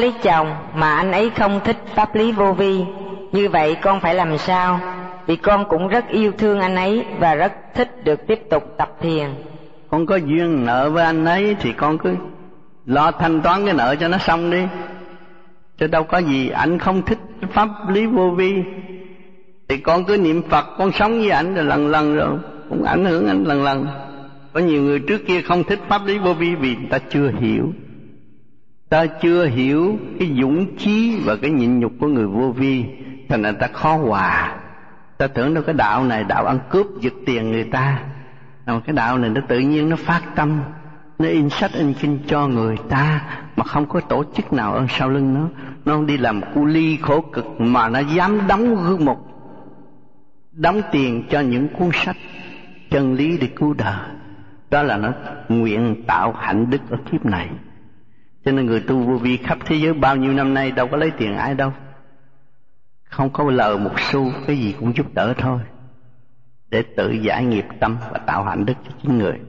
lý chồng mà anh ấy không thích pháp lý vô vi, như vậy con phải làm sao? Vì con cũng rất yêu thương anh ấy và rất thích được tiếp tục tập thiền. Con có duyên nợ với anh ấy thì con cứ lo thanh toán cái nợ cho nó xong đi, chứ đâu có gì. Anh không thích pháp lý vô vi thì con cứ niệm Phật, con sống với ảnh rồi lần lần rồi cũng ảnh hưởng anh lần lần. Có nhiều người trước kia không thích pháp lý vô vi vì ta chưa hiểu, ta chưa hiểu cái dũng chí và cái nhịn nhục của người vô vi, thành ra ta khó hòa. Ta tưởng đâu cái đạo này đạo ăn cướp giật tiền người ta, mà cái đạo này nó tự nhiên nó phát tâm, nó in sách in kinh cho người ta mà không có tổ chức nào ở sau lưng nó không đi làm cu ly khổ cực mà nó dám đóng gương mục, đóng tiền cho những cuốn sách chân lý để cứu đời. Đó là nó nguyện tạo hạnh đức ở kiếp này. Cho nên người tu vô vi khắp thế giới bao nhiêu năm nay đâu có lấy tiền ai đâu, không có lời một xu, cái gì cũng giúp đỡ thôi, để tự giải nghiệp tâm và tạo hạnh đức cho chính người.